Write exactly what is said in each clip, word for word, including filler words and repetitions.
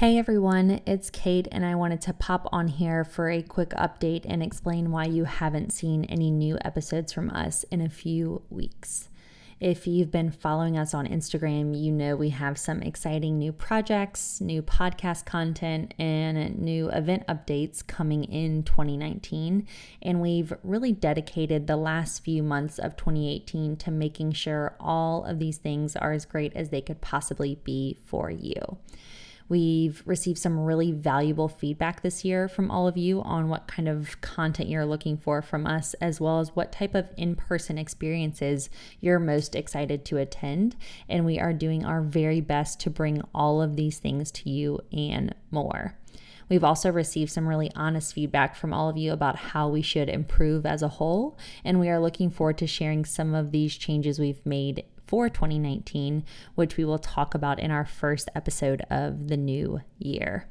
Hey everyone, it's Kate and I wanted to pop on here for a quick update and explain why you haven't seen any new episodes from us in a few weeks. If you've been following us on Instagram, you know we have some exciting new projects, new podcast content, and new event updates coming in twenty nineteen. And we've really dedicated the last few months of twenty eighteen to making sure all of these things are as great as they could possibly be for you. We've received some really valuable feedback this year from all of you on what kind of content you're looking for from us, as well as what type of in-person experiences you're most excited to attend. And we are doing our very best to bring all of these things to you and more. We've also received some really honest feedback from all of you about how we should improve as a whole. And we are looking forward to sharing some of these changes we've made for twenty nineteen, which we will talk about in our first episode of the new year.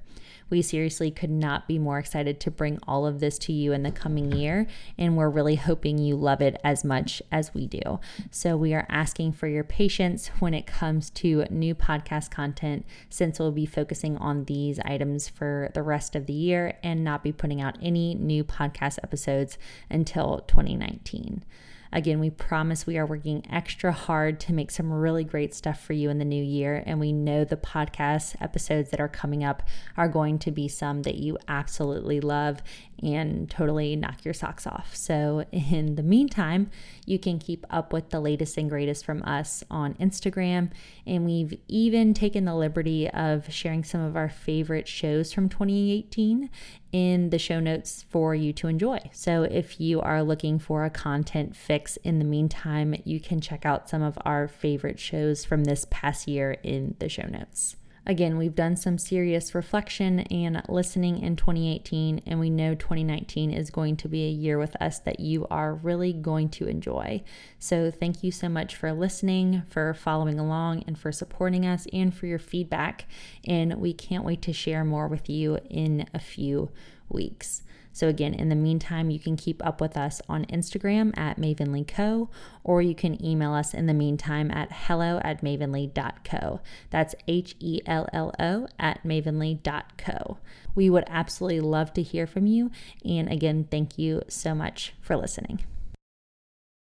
We seriously could not be more excited to bring all of this to you in the coming year, and we're really hoping you love it as much as we do. So we are asking for your patience when it comes to new podcast content, since we'll be focusing on these items for the rest of the year and not be putting out any new podcast episodes until twenty nineteen. Again, we promise we are working extra hard to make some really great stuff for you in the new year, and we know the podcast episodes that are coming up are going to be some that you absolutely love and totally knock your socks off. So in the meantime, you can keep up with the latest and greatest from us on Instagram, and we've even taken the liberty of sharing some of our favorite shows from twenty eighteen in the show notes for you to enjoy. So if you are looking for a content fix in the meantime, you can check out some of our favorite shows from this past year in the show notes. Again, we've done some serious reflection and listening in twenty eighteen, and we know twenty nineteen is going to be a year with us that you are really going to enjoy. So thank you so much for listening, for following along, and for supporting us, and for your feedback. And we can't wait to share more with you in a few weeks. So again, in the meantime, you can keep up with us on Instagram at mavenly dot co, or you can email us in the meantime at hello at mavenly dot co. That's H E L L O at mavenly dot co. We would absolutely love to hear from you. And again, thank you so much for listening.